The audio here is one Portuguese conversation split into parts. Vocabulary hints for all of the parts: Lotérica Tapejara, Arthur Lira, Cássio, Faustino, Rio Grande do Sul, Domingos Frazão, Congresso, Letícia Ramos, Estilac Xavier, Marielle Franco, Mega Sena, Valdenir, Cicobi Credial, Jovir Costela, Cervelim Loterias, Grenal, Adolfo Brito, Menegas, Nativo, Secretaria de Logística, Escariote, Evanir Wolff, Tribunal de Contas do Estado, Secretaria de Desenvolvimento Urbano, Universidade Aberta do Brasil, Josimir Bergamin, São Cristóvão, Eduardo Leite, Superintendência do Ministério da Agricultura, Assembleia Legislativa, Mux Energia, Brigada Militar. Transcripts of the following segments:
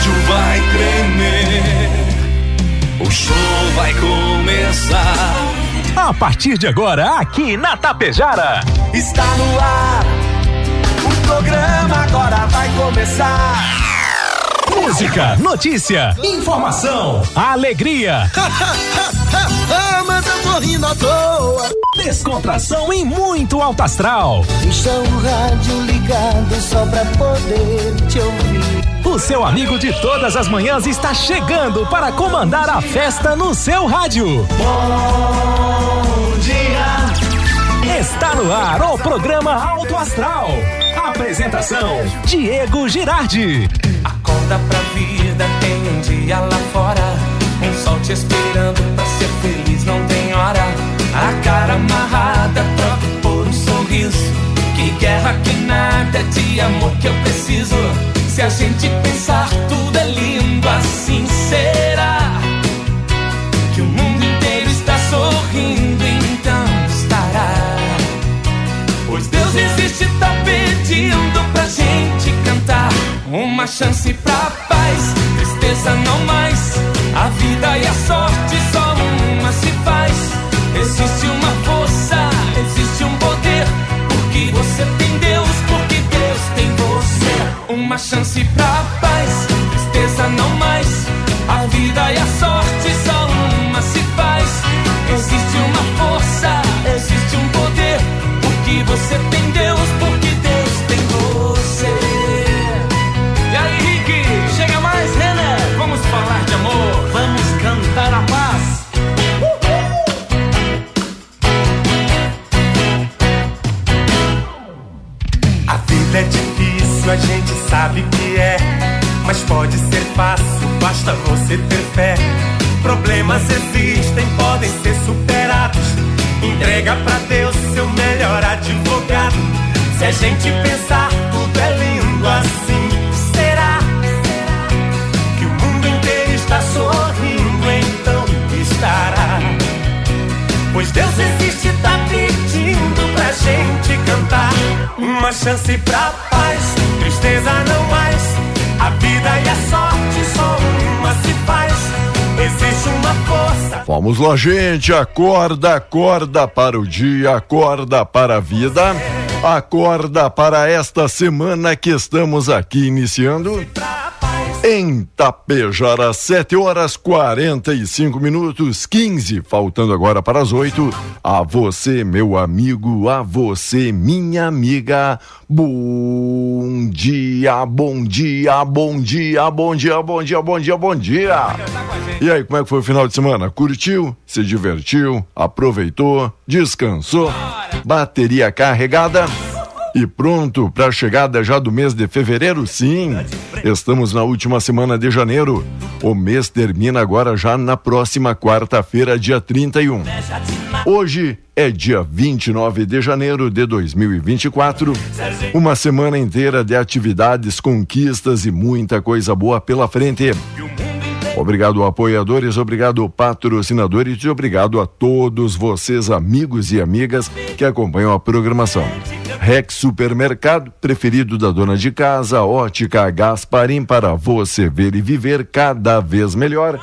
prédio vai tremer, o show vai começar. A partir de agora, aqui na Tapejara, está no ar, o programa agora vai começar. Música, notícia, informação, alegria. Mas eu tô rindo à toa. Descontração e muito alto astral. Deixa o rádio ligado só pra poder te ouvir. O seu amigo de todas as manhãs está chegando para comandar a festa no seu rádio. Bom dia. Está no ar o programa Alto Astral. Apresentação: Diego Girardi. Acorda pra vida, tem um dia lá fora, um sol te esperando pra ser feliz, não tem hora. A cara amarrada, troca por um sorriso. Que guerra, que nada, de amor que eu preciso. Se a gente pensar, tudo é lindo, assim será. Que o mundo inteiro está sorrindo, então estará. Pois Deus existe, tá pedindo pra gente cantar. Uma chance pra paz, tristeza não mais. A vida e a sorte só uma se faz. Existe uma força, existe um poder, porque você tem Deus, porque Deus tem você. Uma chance pra paz, tristeza não mais. A vida e a sorte só uma se faz. Existe uma força, existe um poder, porque você tem Deus, porque Deus tem você. Falar de amor, vamos cantar a paz. A vida é difícil, a gente sabe que é, mas pode ser fácil, basta você ter fé. Problemas existem, podem ser superados. Entrega pra Deus, seu melhor advogado. Se a gente pensar, tudo é lindo assim. Está sorrindo, então estará. Pois Deus existe, tá pedindo pra gente cantar. Uma chance pra paz, tristeza não mais. A vida e a sorte só uma se faz. Existe uma força. Vamos lá, gente, acorda, acorda para o dia, acorda para a vida. Acorda para esta semana que estamos aqui iniciando. Em Tapejara, 7:45, 15, faltando agora para as 8. A você, meu amigo, a você, minha amiga, bom dia, bom dia, bom dia, bom dia, bom dia, bom dia, bom dia. E aí, como é que foi o final de semana? Curtiu? Se divertiu? Aproveitou? Descansou? Bateria carregada? E pronto para a chegada já do mês de fevereiro? Sim, estamos na última semana de janeiro. O mês termina agora já na próxima quarta-feira, dia 31. Hoje é dia 29 de janeiro de 2024. Uma semana inteira de atividades, conquistas e muita coisa boa pela frente. Obrigado, apoiadores, obrigado, patrocinadores, e obrigado a todos vocês, amigos e amigas que acompanham a programação. Rex Supermercado, preferido da dona de casa, Ótica Gasparim, para você ver e viver cada vez melhor.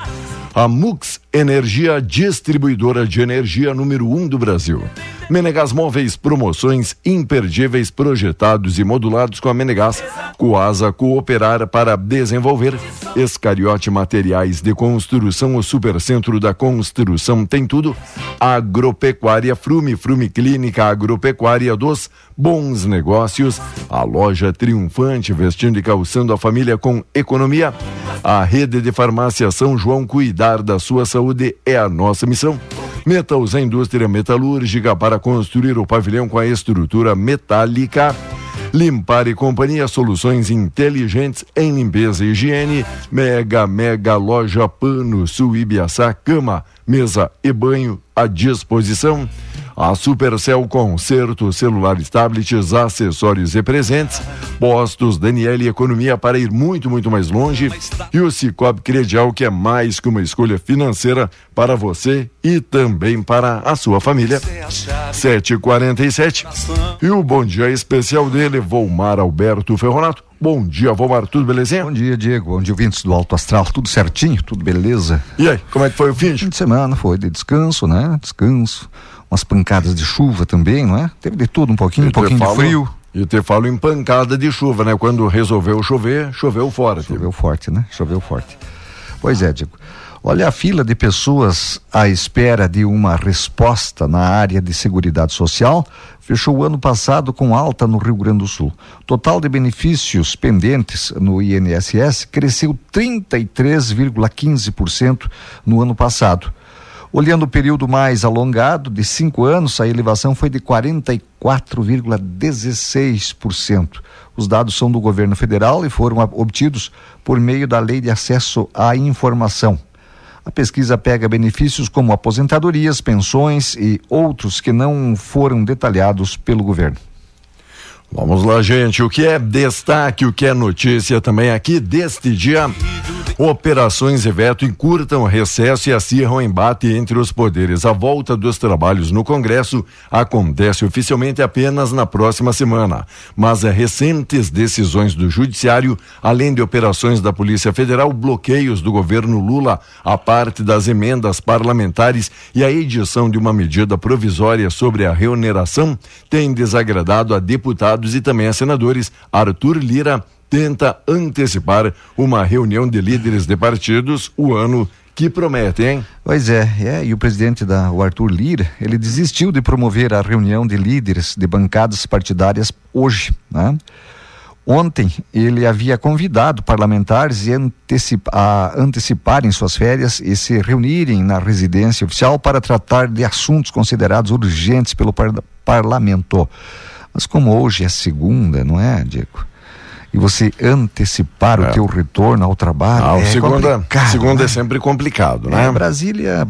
A Mux Energia, distribuidora de energia número 1 do Brasil. Menegas Móveis, promoções imperdíveis, projetados e modulados com a Menegas. Coasa, cooperar para desenvolver. Escariote Materiais de Construção, o Supercentro da Construção tem tudo. Agropecuária Frume, Frume Clínica Agropecuária dos Bons Negócios. A Loja Triunfante, vestindo e calçando a família com economia. A Rede de Farmácia São João, cuidar da sua saúde é a nossa missão. Metals, a indústria metalúrgica, para construir o pavilhão com a estrutura metálica. Limpar e Companhia, soluções inteligentes em limpeza e higiene. Mega Loja Pano Sul Ibiaçá, cama, mesa e banho à disposição. A Supercell, conserto, celulares, tablets, acessórios e presentes. Postos Daniel e Economia, para ir muito, muito mais longe. E o Cicobi Credial, que é mais que uma escolha financeira para você e também para a sua família. 7:47. E o bom dia especial dele, Volmar Alberto Ferronato, Bom dia, Volmar, tudo belezinha? Bom dia, Diego, bom dia, ouvintes do Alto Astral, tudo certinho, tudo beleza. E aí, como é que foi o fim de semana? Foi de descanso, né? Descanso, umas pancadas de chuva também, não é? Teve de tudo, um pouquinho de frio. E te falo em pancada de chuva, né? Quando resolveu chover, choveu forte. Choveu forte, né? Choveu forte. Pois é, Diego. Olha, a fila de pessoas à espera de uma resposta na área de Seguridade Social fechou o ano passado com alta no Rio Grande do Sul. O total de benefícios pendentes no INSS cresceu 33,15% no ano passado. Olhando o período mais alongado, de 5 anos, a elevação foi de 44,16%. Os dados são do governo federal e foram obtidos por meio da Lei de Acesso à Informação. A pesquisa pega benefícios como aposentadorias, pensões e outros que não foram detalhados pelo governo. Vamos lá, gente. O que é destaque, o que é notícia também aqui deste dia. Operações e veto encurtam recesso e acirram embate entre os poderes. A volta dos trabalhos no Congresso acontece oficialmente apenas na próxima semana. Mas recentes decisões do Judiciário, além de operações da Polícia Federal, bloqueios do governo Lula, a parte das emendas parlamentares e a edição de uma medida provisória sobre a reoneração, têm desagradado a deputados e também a senadores. Arthur Lira tenta antecipar uma reunião de líderes de partidos, o ano que promete, hein? Pois é, e o presidente o Arthur Lira, ele desistiu de promover a reunião de líderes de bancadas partidárias hoje, né? Ontem ele havia convidado parlamentares a anteciparem suas férias e se reunirem na residência oficial para tratar de assuntos considerados urgentes pelo parlamento. Mas como hoje é segunda, não é, Diego? E você antecipar o teu retorno ao trabalho segunda, né? É sempre complicado, né? Brasília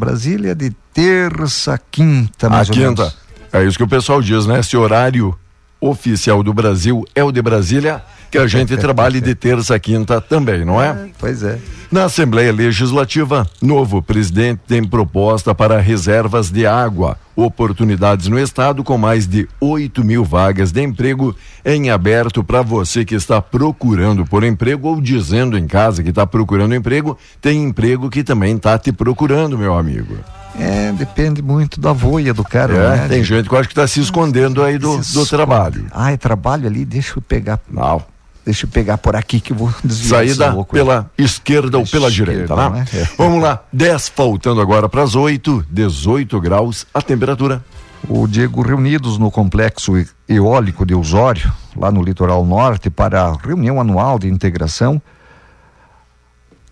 de terça a quinta, mais ou menos. Quinta, é isso que o pessoal diz, né? Esse horário oficial do Brasil é o de Brasília, que a gente trabalhe de terça a quinta também, não é? Pois é. Na Assembleia Legislativa, novo presidente tem proposta para reservas de água, oportunidades no estado com mais de 8.000 vagas de emprego em aberto para você que está procurando por emprego ou dizendo em casa que está procurando emprego, tem emprego que também está te procurando, meu amigo. É, depende muito da voia do cara, né? Tem gente que eu acho que está se escondendo aí do trabalho. Ah, é trabalho ali, deixa eu pegar. Não. Deixa eu pegar por aqui que eu vou desviar. Saída pela esquerda ou pela direita, né? Vamos lá, 10 faltando agora para as 8, 18 graus a temperatura. O Diego, reunidos no complexo eólico de Osório, lá no litoral norte, para a reunião anual de integração.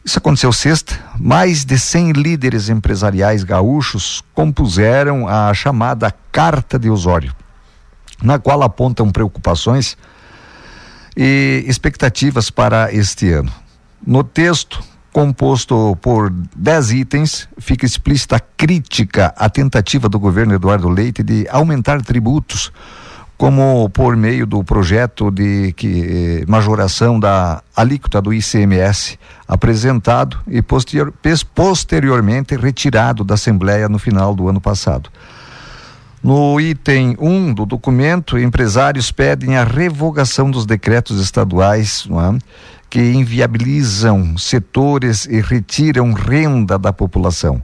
Isso aconteceu sexta, mais de 100 líderes empresariais gaúchos compuseram a chamada Carta de Osório, na qual apontam preocupações e expectativas para este ano. No texto, composto por 10 itens, fica explícita a crítica à tentativa do governo Eduardo Leite de aumentar tributos, como por meio do projeto de majoração da alíquota do ICMS, apresentado e posteriormente retirado da Assembleia no final do ano passado. No item 1 do documento, empresários pedem a revogação dos decretos estaduais, não é? Que inviabilizam setores e retiram renda da população.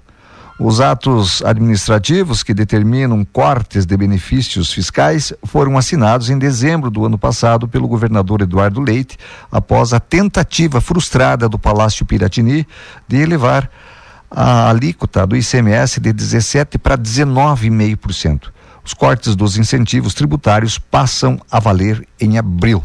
Os atos administrativos que determinam cortes de benefícios fiscais foram assinados em dezembro do ano passado pelo governador Eduardo Leite, após a tentativa frustrada do Palácio Piratini de elevar a alíquota do ICMS de 17% para 19,5%. Os cortes dos incentivos tributários passam a valer em abril.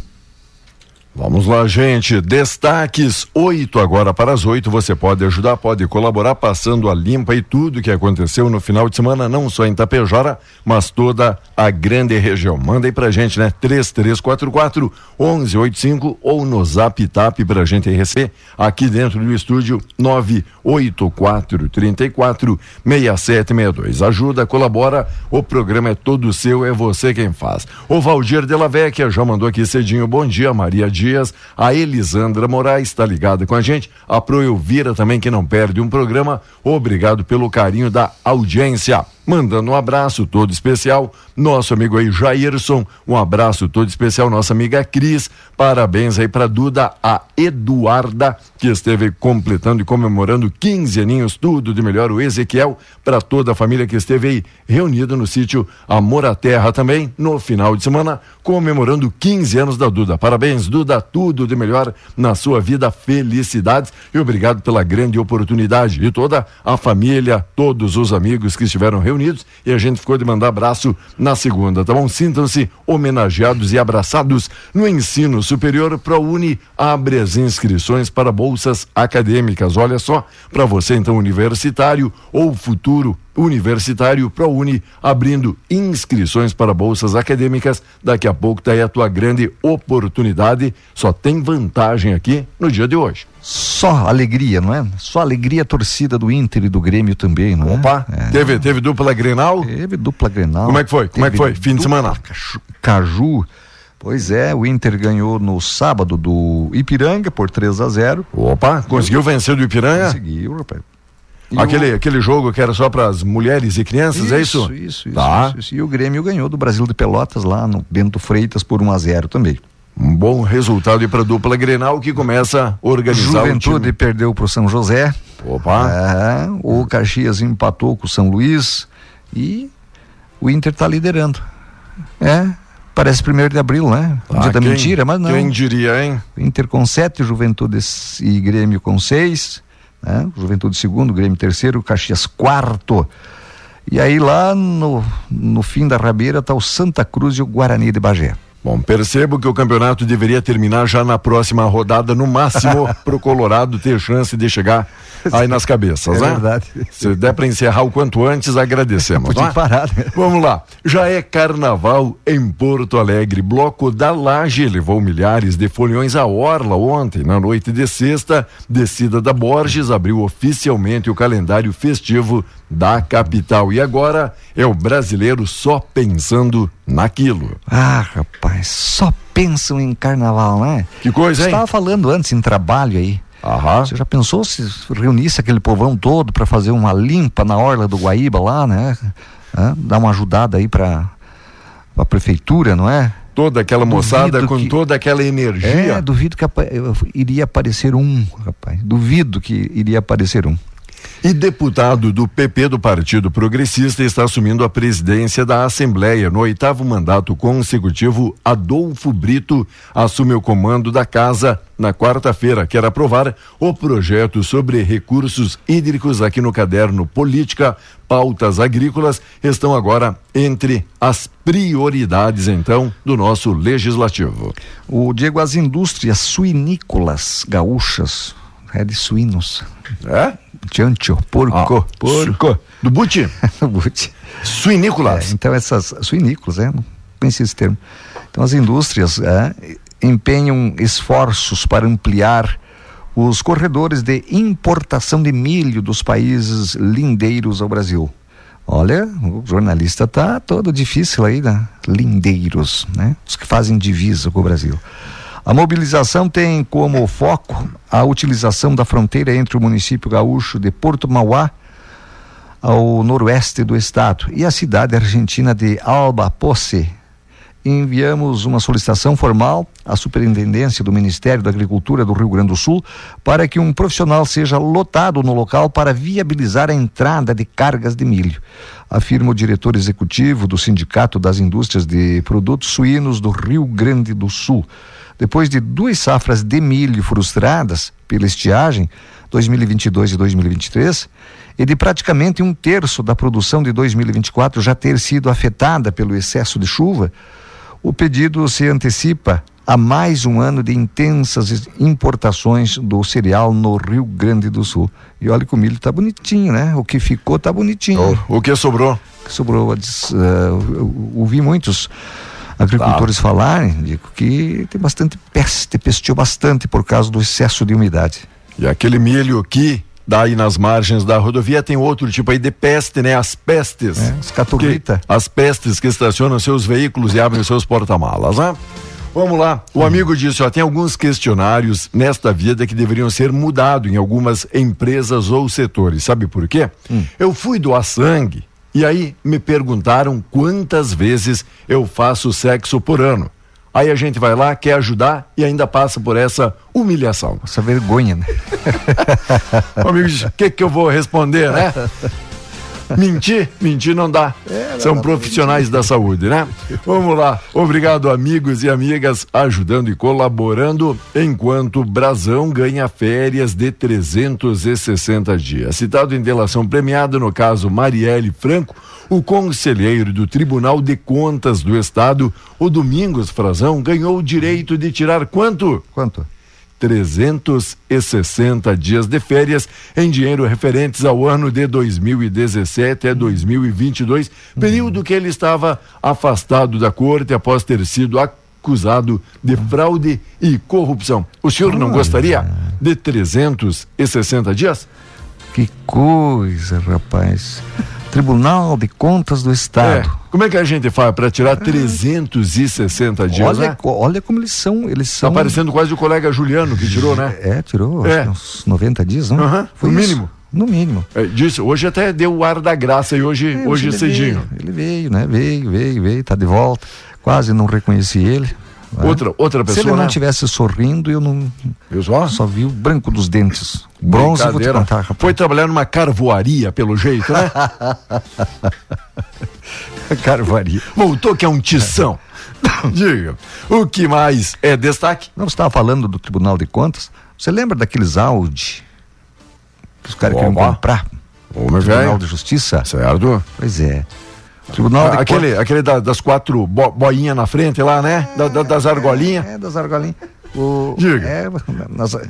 Vamos lá, gente, destaques 8 agora para as 8, você pode ajudar, pode colaborar, passando a limpa e tudo que aconteceu no final de semana, não só em Tapejara, mas toda a grande região. Manda aí pra gente, né? 3344-1185 ou no Zap Tap pra gente receber aqui dentro do estúdio 98434-6762. Ajuda, colabora, o programa é todo seu, é você quem faz. O Valdir de la Vecchia já mandou aqui cedinho, bom dia, Maria Dias. A Elisandra Moraes está ligada com a gente, a Proelvira também, que não perde um programa, obrigado pelo carinho da audiência. mandando um abraço todo especial, nosso amigo aí Jairson, um abraço todo especial, nossa amiga Cris, parabéns aí pra Duda, a Eduarda, que esteve completando e comemorando 15 aninhos, tudo de melhor, o Ezequiel, para toda a família que esteve aí reunida no sítio Amor à Terra também, no final de semana, comemorando 15 anos da Duda. Parabéns, Duda, tudo de melhor na sua vida, felicidades e obrigado pela grande oportunidade. E toda a família, todos os amigos que estiveram reunidos, e a gente ficou de mandar abraço na segunda, tá bom? Sintam-se homenageados e abraçados. No ensino superior, ProUni abre as inscrições para bolsas acadêmicas. Olha só, para você então universitário ou futuro universitário, ProUni abrindo inscrições para bolsas acadêmicas, daqui a pouco tá aí a tua grande oportunidade, só tem vantagem aqui no dia de hoje. Só alegria, não é? Só alegria, torcida do Inter e do Grêmio também, não é? Opa, teve dupla Grenal? Teve dupla Grenal. Como é que foi? Como é que foi? Fim de semana? Caju, pois é, o Inter ganhou no sábado do Ipiranga por 3-0. Opa, conseguiu vencer do Ipiranga? Conseguiu, rapaz. Aquele jogo que era só para as mulheres e crianças, isso, é isso? Isso, tá. Isso. E o Grêmio ganhou do Brasil de Pelotas lá no Bento Freitas por 1-0 também. Um bom resultado e para a dupla Grenal, que começa a organizar Juventude o time. Perdeu para o São José. Opa. É, o Caxias empatou com o São Luís e o Inter está liderando. É, parece 1º de abril, né? Ah, dia da mentira, mas não. Quem diria, hein? Inter com 7, Juventude e Grêmio com 6. Né? Juventude 2º, Grêmio 3º, Caxias 4º. E aí lá no fim da rabeira tá o Santa Cruz e o Guarani de Bagé. Bom, percebo que o campeonato deveria terminar já na próxima rodada, no máximo, pro Colorado ter chance de chegar aí nas cabeças, né? É verdade. Se der para encerrar o quanto antes, agradecemos. Podia parar, né? Vamos lá. Já é carnaval em Porto Alegre. Bloco da Laje levou milhares de foliões à orla ontem, na noite de sexta. Descida da Borges abriu oficialmente o calendário festivo da capital. E agora é o brasileiro só pensando naquilo. Ah, rapaz, só pensam em carnaval, né? Que coisa, hein? Você estava falando antes em trabalho aí. Aham. Você já pensou se reunisse aquele povão todo para fazer uma limpa na orla do Guaíba lá, né? Ah, dar uma ajudada aí para a prefeitura, não é? Toda aquela moçada com toda aquela energia. É, duvido que iria aparecer um, rapaz. Duvido que iria aparecer um. E deputado do PP do Partido Progressista está assumindo a presidência da Assembleia. No 8º mandato consecutivo, Adolfo Brito assume o comando da casa na quarta-feira. Quer aprovar o projeto sobre recursos hídricos aqui no caderno Política. Pautas agrícolas estão agora entre as prioridades, então, do nosso legislativo. O Diego, as indústrias suinícolas gaúchas, é de suínos. É? Chancho, porco. Do Buti? Do Buti. Suinícolas. É, então essas suinícolas, não conhecia esse termo. Então as indústrias empenham esforços para ampliar os corredores de importação de milho dos países lindeiros ao Brasil. Olha, o jornalista tá todo difícil aí, né? Lindeiros, né? Os que fazem divisa com o Brasil. A mobilização tem como foco a utilização da fronteira entre o município gaúcho de Porto Mauá, ao noroeste do estado, e a cidade argentina de Alba Posse. Enviamos uma solicitação formal à Superintendência do Ministério da Agricultura do Rio Grande do Sul para que um profissional seja lotado no local para viabilizar a entrada de cargas de milho, afirma o diretor executivo do Sindicato das Indústrias de Produtos Suínos do Rio Grande do Sul. Depois de 2 safras de milho frustradas pela estiagem, 2022 e 2023, e de praticamente 1/3 da produção de 2024 já ter sido afetada pelo excesso de chuva, o pedido se antecipa a mais um ano de intensas importações do cereal no Rio Grande do Sul. E olha que o milho tá bonitinho, né? O que ficou tá bonitinho. O que sobrou? Eu vi muitos agricultores falarem, digo, que tem bastante peste, pesteou bastante por causa do excesso de umidade. E aquele milho que dá aí nas margens da rodovia tem outro tipo aí de peste, né? As pestes. As caturrita. As pestes que estacionam seus veículos e abrem seus porta-malas, né? Vamos lá, o amigo disse, tem alguns questionários nesta vida que deveriam ser mudados em algumas empresas ou setores, sabe por quê? Eu fui doar sangue E aí me perguntaram quantas vezes eu faço sexo por ano. Aí a gente vai lá, quer ajudar e ainda passa por essa humilhação. Essa vergonha, né? Amigos, o que eu vou responder, né? Mentir não dá. São profissionais da saúde, né? Vamos lá. Obrigado, amigos e amigas, ajudando e colaborando enquanto Brasão ganha férias de 360 dias. Citado em delação premiada, no caso Marielle Franco, o conselheiro do Tribunal de Contas do Estado, o Domingos Frazão, ganhou o direito de tirar quanto? 360 dias de férias em dinheiro referentes ao ano de 2017 a 2022, período que ele estava afastado da corte após ter sido acusado de fraude e corrupção. O senhor não gostaria de 360 dias? Que coisa, rapaz. Tribunal de Contas do Estado. Como é que a gente faz para tirar 360 dias? Olha, né? Olha como eles são. Tá parecendo quase o colega Juliano que tirou, né? Tirou uns 90 dias, não? Foi no mínimo. No mínimo. Disse, hoje até deu o ar da graça e hoje cedinho. Ele veio, né? Veio, tá de volta. Quase não reconheci ele. Outra pessoa. Se ele não estivesse sorrindo, eu não. Eu só vi o branco dos dentes. Bronze, vou te contar, rapaz. Foi trabalhar numa carvoaria, pelo jeito, né? Carvoaria. Voltou que é um tição. Diga, o que mais é destaque? Não, você estava falando do Tribunal de Contas. Você lembra daqueles Audi que os caras queriam comprar? O Tribunal de Justiça? Certo. Pois é. Tribunal de aquele das 4 boinhas na frente lá, né? Das argolinhas. Das argolinhas. Diga.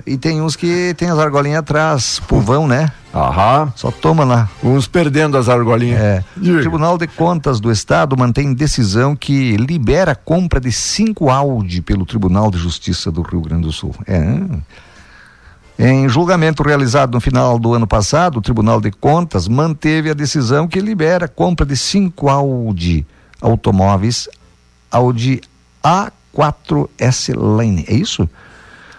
E tem uns que tem as argolinhas atrás, povão, né? Aham. Só toma lá. Uns perdendo as argolinhas. Diga. O Tribunal de Contas do Estado mantém decisão que libera a compra de 5 Audi pelo Tribunal de Justiça do Rio Grande do Sul. Em julgamento realizado no final do ano passado, o Tribunal de Contas manteve a decisão que libera a compra de 5 Audi automóveis Audi A4S Line. É isso?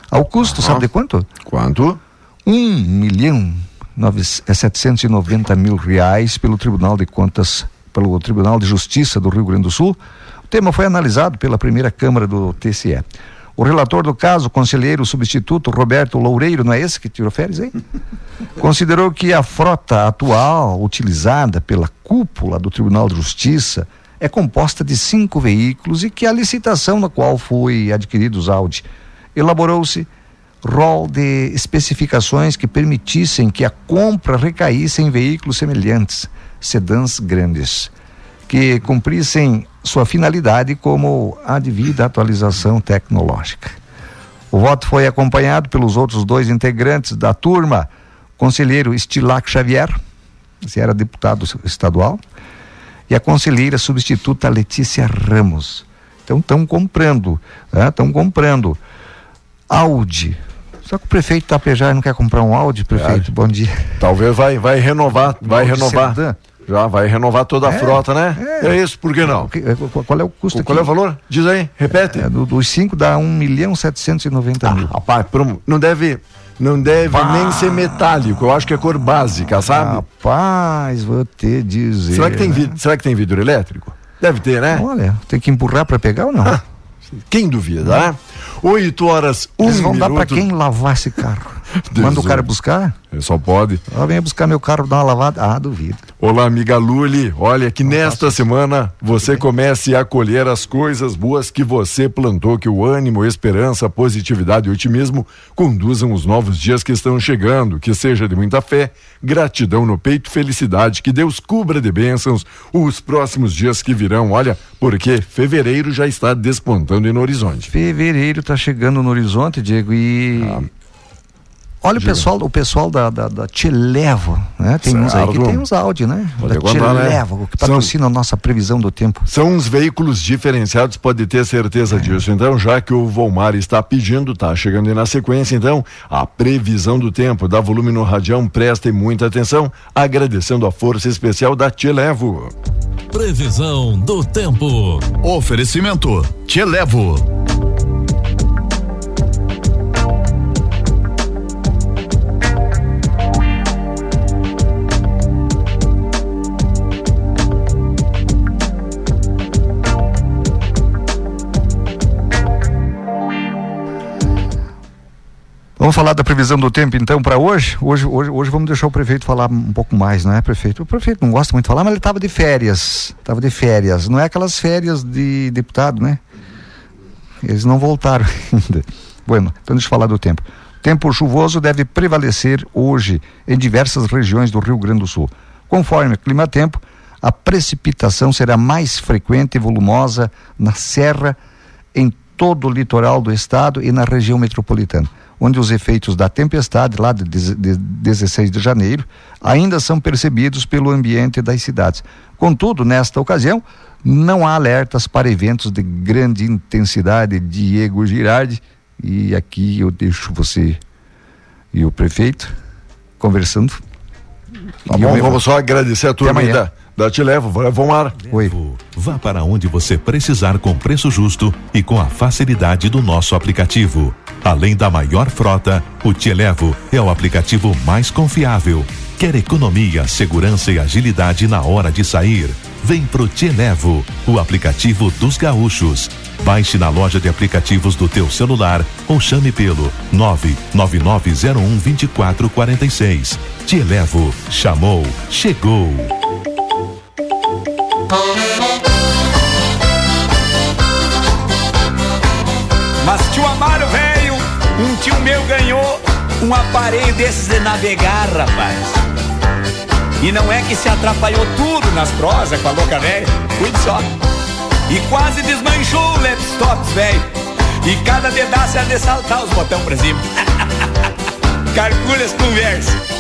Ao custo, sabe de quanto? Quanto? 1.790.000 reais pelo Tribunal de Contas, pelo Tribunal de Justiça do Rio Grande do Sul. O tema foi analisado pela primeira Câmara do TCE. O relator do caso, o conselheiro substituto Roberto Loureiro, não é esse que tirou férias, hein? Considerou que a frota atual utilizada pela cúpula do Tribunal de Justiça é composta de 5 veículos e que a licitação na qual foi adquirido os Audi elaborou-se rol de especificações que permitissem que a compra recaísse em veículos semelhantes, sedãs grandes, que cumprissem sua finalidade como a devida atualização tecnológica. O voto foi acompanhado pelos outros 2 integrantes da turma, conselheiro Estilac Xavier, que era deputado estadual, e a conselheira substituta Letícia Ramos. Então estão comprando Audi. Só que o prefeito Tapejara não quer comprar um Audi, prefeito, bom dia. Talvez vai renovar. Sedã. Já vai renovar toda a frota, né? É isso, por que não? Qual é o custo? Qual é o valor? Diz aí, repete. Dos 5 dá 1.790.000. Rapaz, não deve nem ser metálico, eu acho que é cor básica, sabe? Rapaz, vou te dizer. Será que tem vidro elétrico? Deve ter, né? Olha, tem que empurrar para pegar ou não? Quem duvida, né? 8h01. Eles vão dar pra quem lavar esse carro. Manda o cara buscar? Ele só pode. Ela vem buscar meu carro, dar uma lavada. Duvido. Olá, amiga Luli. Olha, que nesta semana você comece a colher as coisas boas que você plantou, que o ânimo, esperança, positividade e otimismo conduzam os novos dias que estão chegando, que seja de muita fé, gratidão no peito, felicidade, que Deus cubra de bênçãos os próximos dias que virão. Olha, porque fevereiro já está despontando no horizonte. Fevereiro está chegando no horizonte, Diego, e... Olha, o pessoal da Televo, né? Tem uns aí que tem uns Audi, né? Da Televo, que patrocina a nossa previsão do tempo. São uns veículos diferenciados, pode ter certeza disso. Então, já que o Volmar está pedindo, tá chegando aí na sequência, então, a previsão do tempo, dá volume no radião, prestem muita atenção, agradecendo a força especial da Televo. Previsão do tempo. Oferecimento Televo. falar da previsão do tempo então para hoje? Hoje vamos deixar o prefeito falar um pouco mais, não é, prefeito? O prefeito não gosta muito de falar, mas ele estava de férias, não é aquelas férias de deputado, né? Eles não voltaram ainda. Bueno, então deixa eu falar do tempo. Tempo chuvoso deve prevalecer hoje em diversas regiões do Rio Grande do Sul. Conforme o clima-tempo, a precipitação será mais frequente e volumosa na serra, em todo o litoral do estado e na região metropolitana, onde os efeitos da tempestade, lá de 16 de janeiro, ainda são percebidos pelo ambiente das cidades. Contudo, nesta ocasião, não há alertas para eventos de grande intensidade. Diego Girardi, e aqui eu deixo você e o prefeito conversando. Tá bom, vamos só agradecer a turma ainda. Da Televo, vai, Volmar. Oi. Vá para onde você precisar com preço justo e com a facilidade do nosso aplicativo. Além da maior frota, o Televo é o aplicativo mais confiável. Quer economia, segurança e agilidade na hora de sair? Vem pro Televo, o aplicativo dos gaúchos. Baixe na loja de aplicativos do teu celular ou chame pelo 99901-2446. Televo, chamou, chegou. Mas tio Amaro, velho, um tio meu ganhou um aparelho desses de navegar, rapaz. E não é que se atrapalhou tudo nas prosas com a louca velha, cuide só. E quase desmanchou o laptop, velho. E cada pedaço é de saltar os botões pra cima. Carcule as conversas.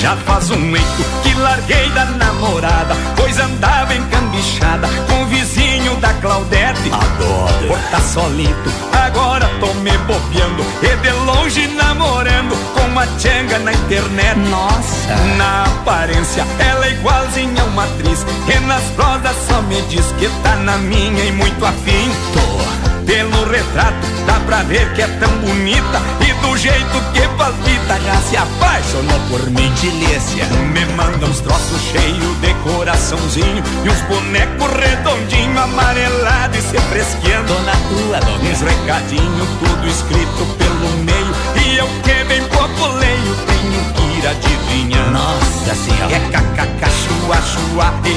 Já faz um eito que larguei da namorada, pois andava encambichada com o vizinho da Claudete. Adoro. Por tá solito, agora tô me bobeando e de longe namorando com a tchanga na internet. Nossa. Na aparência ela é igualzinha uma atriz, e nas prosas só me diz que tá na minha e muito afim. Tô. Pelo retrato dá pra ver que é tão bonita, e do jeito que palpita já se apaixonou por mim. Delícia. Me manda uns troços cheios de coraçãozinho e uns bonecos redondinhos amarelados e se fresqueando. Tô na tua, dona. Uns recadinhos tudo escrito pelo meio, e eu que bem pouco leio tenho que ir adivinhando. Nossa senhora. É kkk, chua, chua, e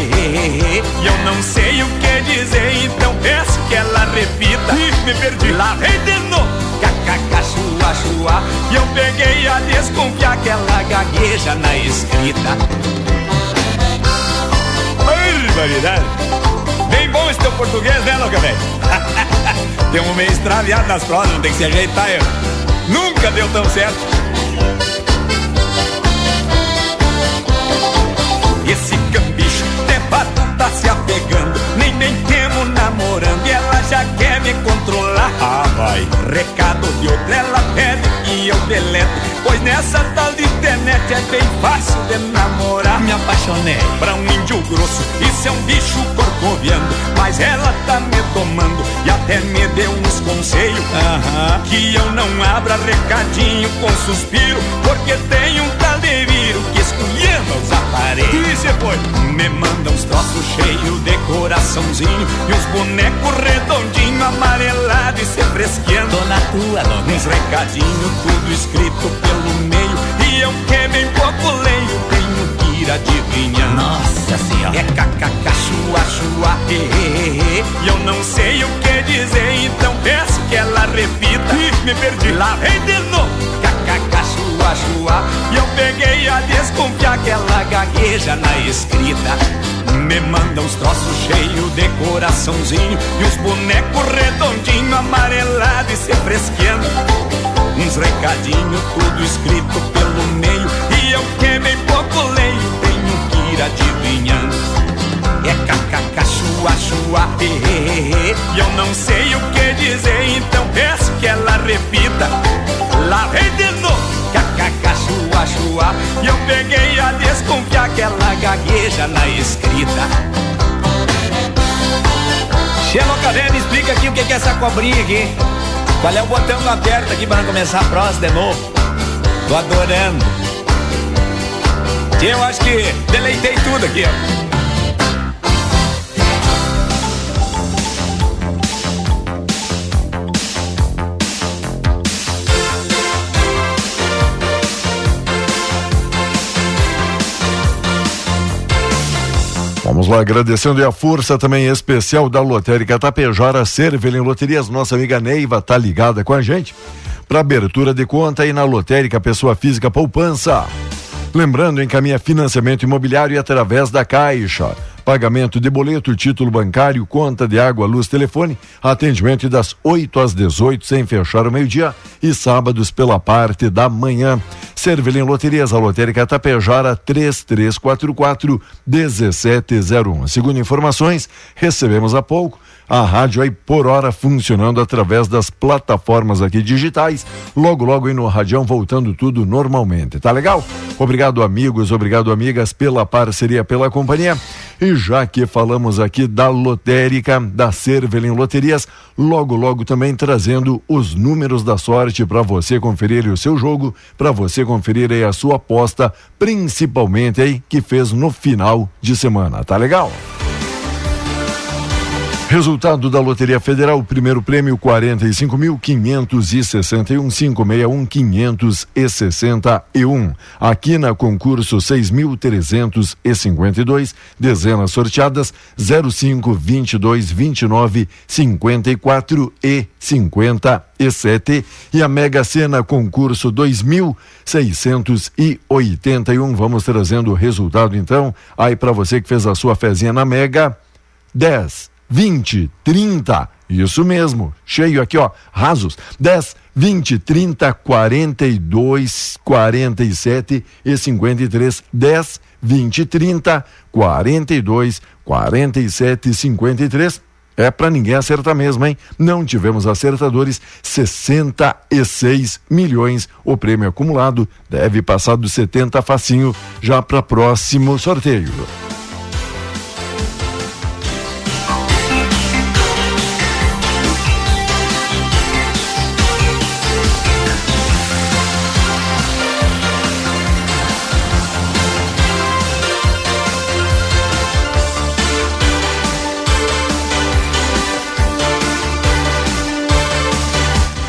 eu não sei o que dizer, então peço que ela repita. Me perdi, lá vem de novo, kkk, chua, chua. E eu peguei a desconfiar que ela gagueja na escrita. Barbaridade. Bem bom esse teu português, né, louca, velho? Tem um meio extraviado nas provas, não tem que se ajeitar, eu. Nunca deu tão certo. Esse cambicho de pato tá se apegando, nem tem tempo namorando e ela já quer me controlar. Ah, vai. Recado de outra ela pede e eu deleto, pois nessa tal de internet é bem fácil de namorar. Me apaixonei pra um índio grosso, isso é um bicho corcoviando, mas ela tá me tomando e até me deu uns conselhos. Que eu não abra recadinho com suspiro, porque tem um tal de vírus que esculhamba os aparelhos. Me manda uns troços cheios de coraçãozinho e uns bonecos redondinhos amarelados e se fresqueando. Tô na tua, dona. Uns recadinhos tudo escrito pelo meio, e eu que bem pouco leio tenho que ir adivinhando. Nossa senhora. É kkk, chua, chua, e eu não sei o que dizer, então peço que ela repita. Me perdi, lá vem de novo, kkk, chua, chua. E eu peguei a desconfiar que ela gagueja na escrita. Me manda uns troços cheios de coraçãozinho e uns bonecos redondinhos amarelados e se fresqueando. Uns recadinhos tudo escrito pelo meio, e eu que bem pouco leio tenho que ir adivinhando. É kkk, chua, chua, e eu não sei o que dizer, então peço que ela repita. Lá vem de novo, kkk, chua, chua. E eu peguei a desconfiar que ela gagueja na escrita. Chelo Caverna, explica aqui o que é essa cobrinha aqui. Qual é o botão que aperta aqui para começar a prosa de novo? Tô adorando. Eu acho que deleitei tudo aqui, ó. lá, agradecendo e a força também especial da Lotérica Tapejara, Cervel em Loterias. Nossa amiga Neiva tá ligada com a gente para abertura de conta e na Lotérica Pessoa Física Poupança. Lembrando, encaminha financiamento imobiliário através da Caixa. Pagamento de boleto, título bancário, conta de água, luz, telefone, atendimento das 8 às 18, sem fechar o meio-dia e sábados pela parte da manhã. Cervelim Loterias, a Lotérica Tapejara, 3344-1701. Segundo informações, recebemos há pouco, a rádio aí por hora funcionando através das plataformas aqui digitais, logo logo aí no Radião voltando tudo normalmente, tá legal? Obrigado amigos, obrigado amigas pela parceria, pela companhia. E já que falamos aqui da Lotérica, da Cervelim Loterias, logo logo também trazendo os números da sorte para você conferir aí o seu jogo, para você conferir aí a sua aposta, principalmente aí que fez no final de semana, tá legal? Resultado da Loteria Federal, primeiro prêmio 45.561, 561.561. Aqui na concurso 6.352, dezenas sorteadas 05, 22, 29, 54 e 57. E a Mega Sena concurso 2.681. Vamos trazendo o resultado então. Aí para você que fez a sua fezinha na Mega, 10. 20, 30, isso mesmo, cheio aqui, ó, rasos, 10, 20, 30, 42, 47 e 53, 10, 20, 30, 42, 47 e 53. É para ninguém acertar mesmo, hein? Não tivemos acertadores, 66 milhões. O prêmio acumulado deve passar dos 70 facinho já para próximo sorteio.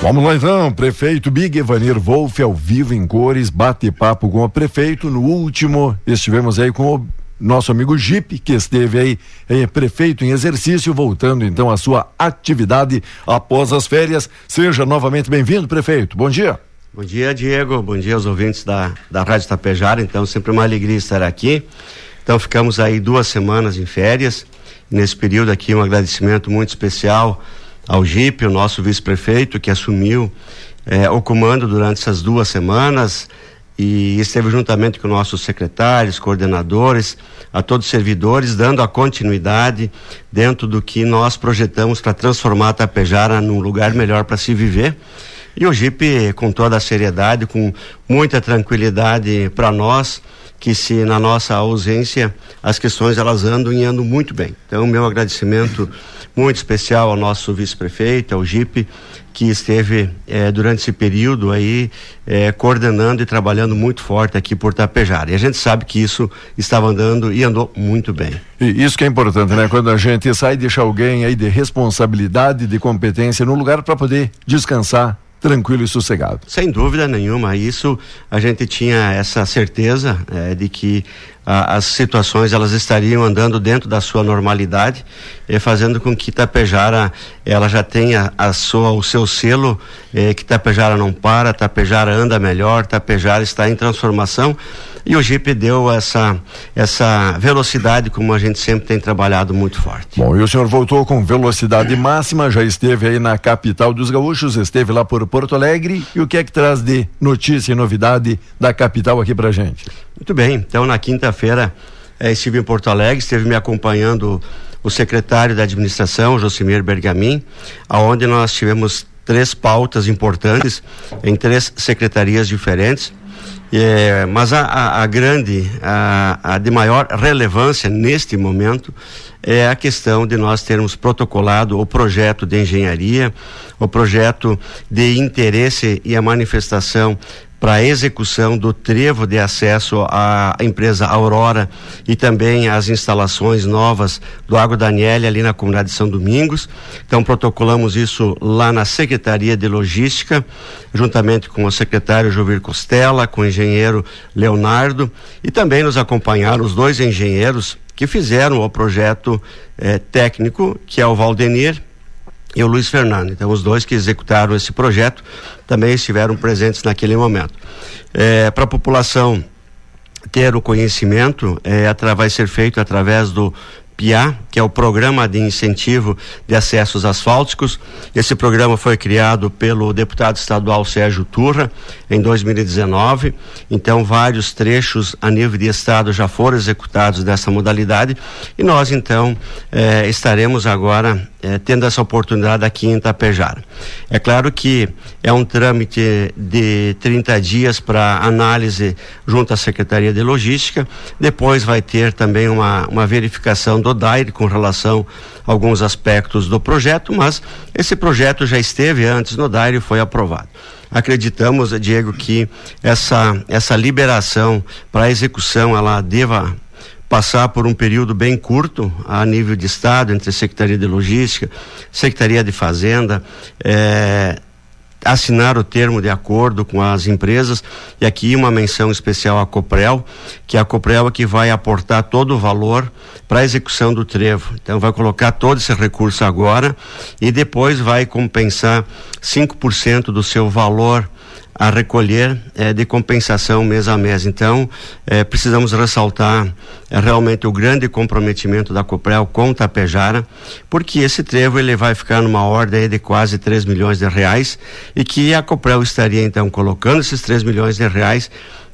Vamos lá então, prefeito Big Evanir Wolff ao vivo em cores, bate-papo com o prefeito. No último estivemos aí com o nosso amigo Jipe, que esteve aí prefeito em exercício, voltando então à sua atividade após as férias. Seja novamente bem-vindo, prefeito, bom dia. Bom dia, Diego, bom dia aos ouvintes da Rádio Tapejara. Então sempre uma alegria estar aqui. Então ficamos aí 2 semanas em férias, nesse período aqui um agradecimento muito especial ao Jipe, o nosso vice-prefeito, que assumiu o comando durante essas 2 semanas e esteve juntamente com nossos secretários, coordenadores, a todos os servidores, dando a continuidade dentro do que nós projetamos para transformar a Tapejara num lugar melhor para se viver. E o Jipe, com toda a seriedade, com muita tranquilidade para nós, que se na nossa ausência as questões elas andam e andam muito bem. Então, meu agradecimento muito especial ao nosso vice-prefeito, ao Jipe, que esteve durante esse período aí coordenando e trabalhando muito forte aqui por Tapejara. E a gente sabe que isso estava andando e andou muito bem. E isso que é importante, né? Quando a gente sai e deixa alguém aí de responsabilidade, de competência no lugar para poder descansar tranquilo e sossegado. Sem dúvida nenhuma, isso a gente tinha essa certeza de que as situações elas estariam andando dentro da sua normalidade, fazendo com que Tapejara ela já tenha o seu selo, que Tapejara não para, Tapejara anda melhor, Tapejara está em transformação. E o Jipe deu essa velocidade, como a gente sempre tem trabalhado muito forte. Bom, e o senhor voltou com velocidade máxima, já esteve aí na capital dos gaúchos, esteve lá por Porto Alegre. E o que é que traz de notícia e novidade da capital aqui pra gente? Muito bem, então na quinta-feira estive em Porto Alegre, esteve me acompanhando o secretário da administração, Josimir Bergamin, aonde nós tivemos 3 pautas importantes em 3 secretarias diferentes. Mas a de maior relevância neste momento é a questão de nós termos protocolado o projeto de engenharia, o projeto de interesse e a manifestação para a execução do trevo de acesso à empresa Aurora e também às instalações novas do Água Daniele ali na comunidade de São Domingos. Então protocolamos isso lá na Secretaria de Logística, juntamente com o secretário Jovir Costela, com o engenheiro Leonardo, e também nos acompanharam os 2 engenheiros que fizeram o projeto técnico, que é o Valdenir e o Luiz Fernando. Então, os dois que executaram esse projeto também estiveram presentes naquele momento. Para a população ter o conhecimento, vai ser feito através do PIA, que é o Programa de Incentivo de Acessos Asfálticos. Esse programa foi criado pelo deputado estadual Sérgio Turra em 2019. Então, vários trechos a nível de estado já foram executados dessa modalidade e nós, então, estaremos agora tendo essa oportunidade aqui em Tapejara. É claro que é um trâmite de 30 dias para análise junto à Secretaria de Logística. Depois vai ter também uma verificação do DAER com relação a alguns aspectos do projeto, mas esse projeto já esteve antes no DAER e foi aprovado. Acreditamos, Diego, que essa liberação para execução ela deva passar por um período bem curto a nível de estado, entre Secretaria de Logística, Secretaria de Fazenda, assinar o termo de acordo com as empresas, e aqui uma menção especial à Coprel, que a Coprel é que vai aportar todo o valor para a execução do trevo. Então vai colocar todo esse recurso agora e depois vai compensar 5% do seu valor a recolher de compensação mês a mês. Então, precisamos ressaltar realmente o grande comprometimento da Coprel com Tapejara, porque esse trevo ele vai ficar numa ordem de quase 3 milhões de reais, e que a Coprel estaria então colocando esses 3 milhões de reais,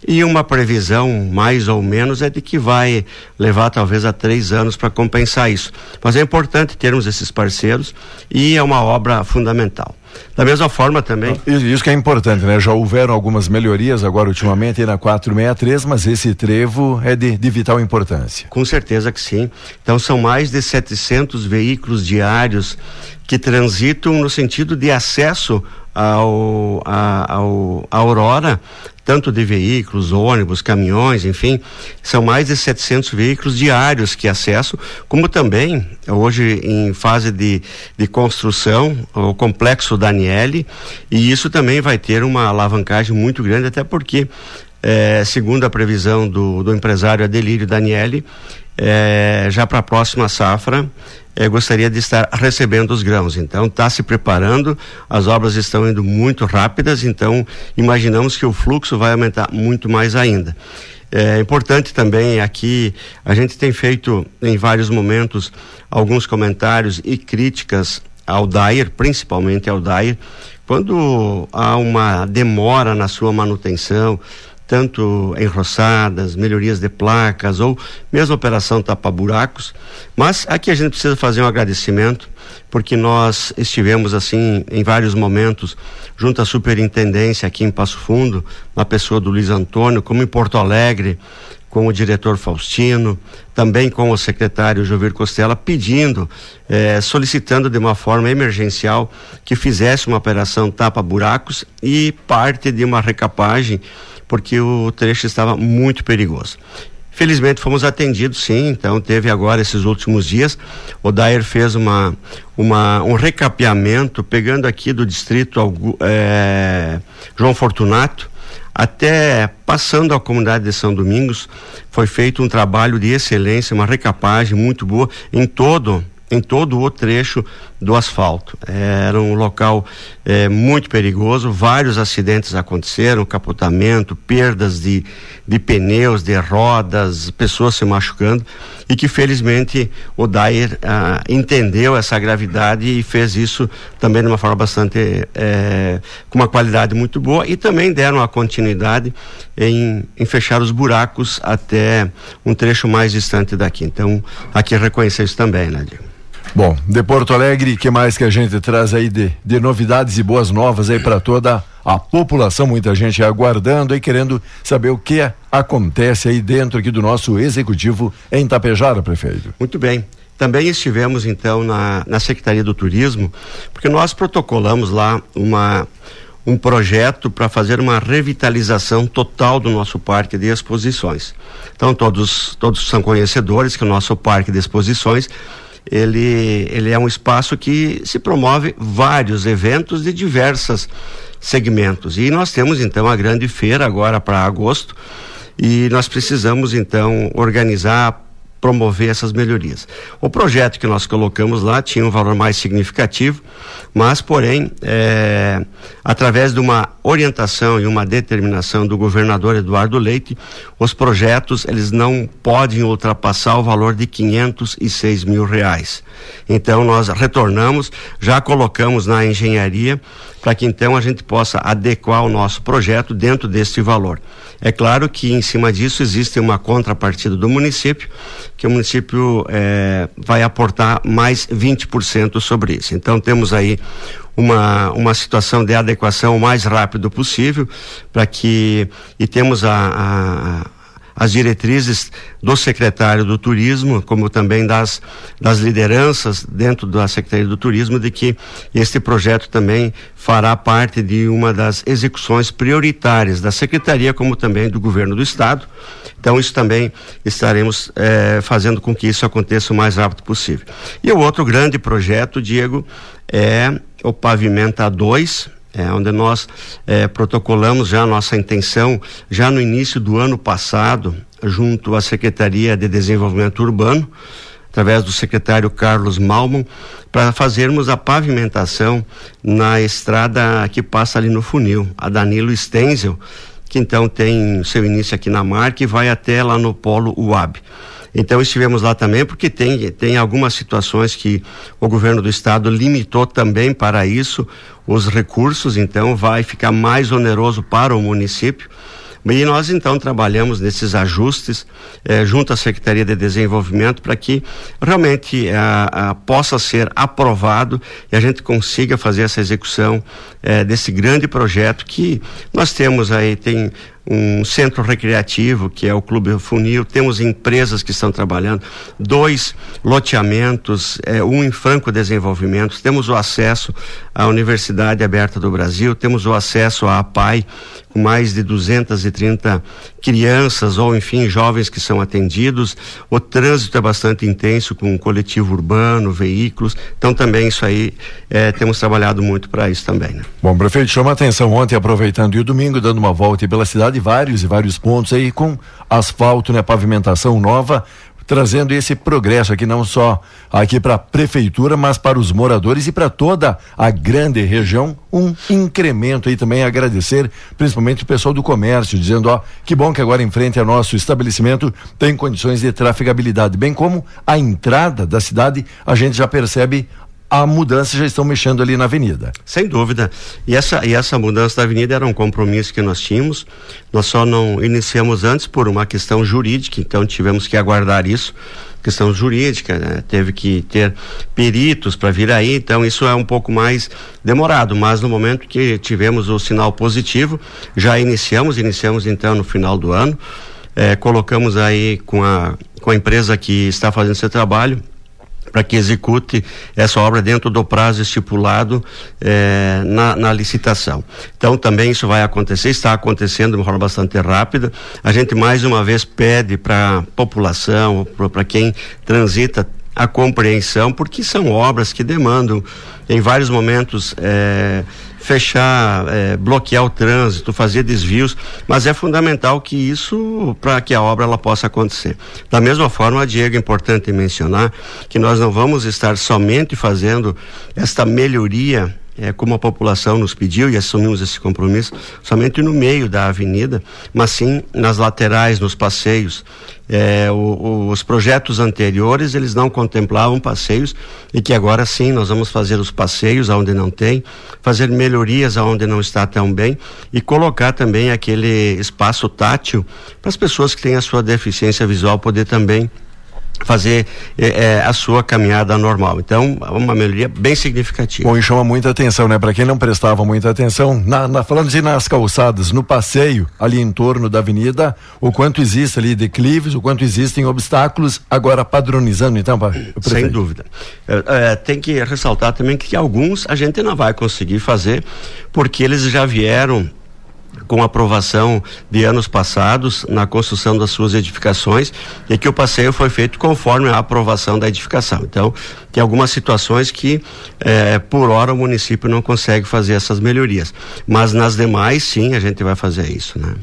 e uma previsão mais ou menos é de que vai levar talvez a 3 anos para compensar isso. Mas é importante termos esses parceiros e é uma obra fundamental. Da mesma forma também. Isso que é importante, né? Já houveram algumas melhorias agora ultimamente na 463, mas esse trevo é de vital importância. Com certeza que sim. Então são mais de 700 veículos diários que transitam no sentido de acesso à Aurora, tanto de veículos, ônibus, caminhões, enfim, são mais de 700 veículos diários que acessam, como também, hoje em fase de construção, o Complexo Daniele, e isso também vai ter uma alavancagem muito grande, até porque, segundo a previsão do empresário Adelírio Daniele, já para a próxima safra, gostaria de estar recebendo os grãos. Então está se preparando, as obras estão indo muito rápidas, então imaginamos que o fluxo vai aumentar muito mais ainda. É importante também aqui, a gente tem feito em vários momentos alguns comentários e críticas ao DAER, principalmente ao DAER, quando há uma demora na sua manutenção, tanto enroçadas, melhorias de placas ou mesmo operação tapa-buracos, mas aqui a gente precisa fazer um agradecimento, porque nós estivemos assim em vários momentos junto à superintendência aqui em Passo Fundo, na pessoa do Luiz Antônio, como em Porto Alegre, com o diretor Faustino, também com o secretário Jovir Costela, pedindo, solicitando de uma forma emergencial que fizesse uma operação tapa-buracos e parte de uma recapagem, porque o trecho estava muito perigoso. Felizmente fomos atendidos, sim, então teve agora esses últimos dias, o DAER fez um recapeamento, pegando aqui do distrito João Fortunato, até passando a comunidade de São Domingos, foi feito um trabalho de excelência, uma recapagem muito boa em todo o trecho do asfalto. Era um local muito perigoso, vários acidentes aconteceram, capotamento, perdas de pneus, de rodas, pessoas se machucando, e que felizmente o DAER entendeu essa gravidade e fez isso também de uma forma bastante, com uma qualidade muito boa, e também deram a continuidade em fechar os buracos até um trecho mais distante daqui. Então, aqui reconhecer isso também, né, Diego? Bom, de Porto Alegre, o que mais que a gente traz aí de novidades e boas novas aí para toda a população? Muita gente aguardando e querendo saber o que acontece aí dentro aqui do nosso executivo em Tapejara, prefeito. Muito bem. Também estivemos então na Secretaria do Turismo, porque nós protocolamos lá um projeto para fazer uma revitalização total do nosso Parque de Exposições. Então todos são conhecedores que o nosso Parque de Exposições ele é um espaço que se promove vários eventos de diversos segmentos, e nós temos então a grande feira agora para agosto, e nós precisamos então organizar promover essas melhorias. O projeto que nós colocamos lá tinha um valor mais significativo, mas, porém, através de uma orientação e uma determinação do governador Eduardo Leite, os projetos eles não podem ultrapassar o valor de R$506 mil. Então, nós retornamos, já colocamos na engenharia, para que então a gente possa adequar o nosso projeto dentro deste valor. É claro que em cima disso existe uma contrapartida do município, que o município vai aportar mais 20% sobre isso. Então temos aí uma situação de adequação o mais rápido possível, para que, e temos as diretrizes do secretário do Turismo, como também das lideranças dentro da Secretaria do Turismo, de que este projeto também fará parte de uma das execuções prioritárias da Secretaria, como também do Governo do Estado. Então, isso também estaremos fazendo com que isso aconteça o mais rápido possível. E o outro grande projeto, Diego, é o Pavimenta 2, onde nós protocolamos já a nossa intenção, já no início do ano passado, junto à Secretaria de Desenvolvimento Urbano, através do secretário Carlos Malman, para fazermos a pavimentação na estrada que passa ali no funil, a Danilo Stenzel, que então tem seu início aqui na Marca e vai até lá no Polo UAB. Então estivemos lá também porque tem algumas situações que o governo do estado limitou também para isso os recursos, então vai ficar mais oneroso para o município. E nós então trabalhamos nesses ajustes junto à Secretaria de Desenvolvimento para que realmente possa ser aprovado e a gente consiga fazer essa execução desse grande projeto que nós temos aí, tem um centro recreativo que é o Clube Funil, temos empresas que estão trabalhando, 2 loteamentos, um em franco desenvolvimento, temos o acesso à Universidade Aberta do Brasil, temos o acesso à APAI, com mais de 230 crianças ou enfim jovens que são atendidos, o trânsito é bastante intenso com um coletivo urbano, veículos, então também isso aí temos trabalhado muito para isso também, né? Bom, prefeito, chama a atenção ontem, aproveitando e o domingo, dando uma volta pela cidade, vários pontos aí com asfalto, né, pavimentação nova, trazendo esse progresso aqui não só aqui para a prefeitura, mas para os moradores e para toda a grande região, um incremento aí também, agradecer principalmente o pessoal do comércio, dizendo ó, que bom que agora em frente ao nosso estabelecimento tem condições de trafegabilidade, bem como a entrada da cidade, a gente já percebe a mudança, já estão mexendo ali na avenida. Sem dúvida, e essa mudança da avenida era um compromisso que nós tínhamos, nós só não iniciamos antes por uma questão jurídica, então tivemos que aguardar isso, questão jurídica, né? Teve que ter peritos para vir aí, então isso é um pouco mais demorado, mas no momento que tivemos o sinal positivo, já iniciamos então no final do ano, colocamos aí com a empresa que está fazendo seu trabalho, para que execute essa obra dentro do prazo estipulado na licitação. Então também isso vai acontecer, está acontecendo de uma forma bastante rápida. A gente mais uma vez pede para a população, para quem transita, a compreensão, porque são obras que demandam em vários momentos fechar, bloquear o trânsito, fazer desvios, mas é fundamental que isso, para que a obra ela possa acontecer. Da mesma forma, Diego, é importante mencionar que nós não vamos estar somente fazendo esta melhoria como a população nos pediu e assumimos esse compromisso, somente no meio da avenida, mas sim nas laterais, nos passeios. Os projetos anteriores eles não contemplavam passeios e que agora sim nós vamos fazer os passeios aonde não tem, fazer melhorias aonde não está tão bem e colocar também aquele espaço tátil para as pessoas que têm a sua deficiência visual poder também fazer a sua caminhada normal. Então, uma melhoria bem significativa. Bom, e chama muita atenção, né? Para quem não prestava muita atenção, falando de nas calçadas, no passeio, ali em torno da avenida, o quanto existe ali declives, o quanto existem obstáculos, agora padronizando, então, prefeito. Sem dúvida. Tem que ressaltar também que alguns a gente não vai conseguir fazer, porque eles já vieram com aprovação de anos passados na construção das suas edificações e que o passeio foi feito conforme a aprovação da edificação. Então, tem algumas situações que por hora o município não consegue fazer essas melhorias, mas nas demais sim a gente vai fazer isso, né?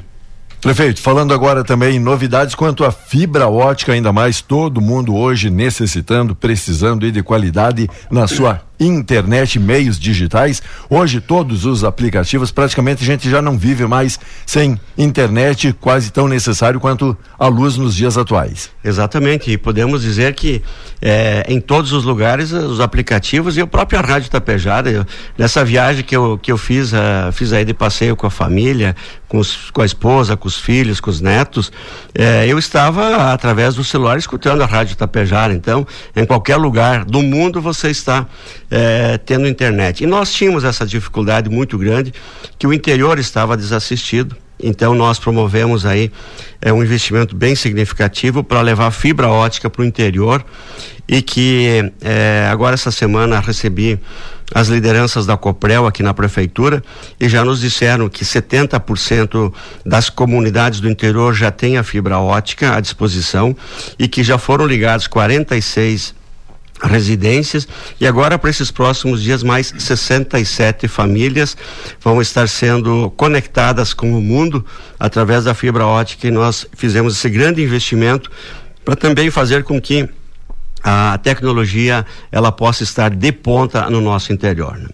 Prefeito, falando agora também em novidades quanto à fibra ótica, ainda mais todo mundo hoje necessitando, precisando e de qualidade na sua internet, meios digitais. Hoje todos os aplicativos, praticamente a gente já não vive mais sem internet, quase tão necessário quanto a luz nos dias atuais. Exatamente, e podemos dizer que em todos os lugares os aplicativos e a própria Rádio Tapejara, nessa viagem que eu fiz aí de passeio com a família, com a esposa, com os filhos, com os netos, eu estava através do celular escutando a Rádio Tapejara. Então, em qualquer lugar do mundo você está tendo internet. E nós tínhamos essa dificuldade muito grande, que o interior estava desassistido. Então nós promovemos aí um investimento bem significativo para levar fibra ótica para o interior, e que agora essa semana recebi as lideranças da Coprel aqui na prefeitura, e já nos disseram que 70% das comunidades do interior já tem a fibra ótica à disposição, e que já foram ligados 46 residências, e agora para esses próximos dias mais 67 famílias vão estar sendo conectadas com o mundo através da fibra ótica. E nós fizemos esse grande investimento para também fazer com que a tecnologia ela possa estar de ponta no nosso interior, né?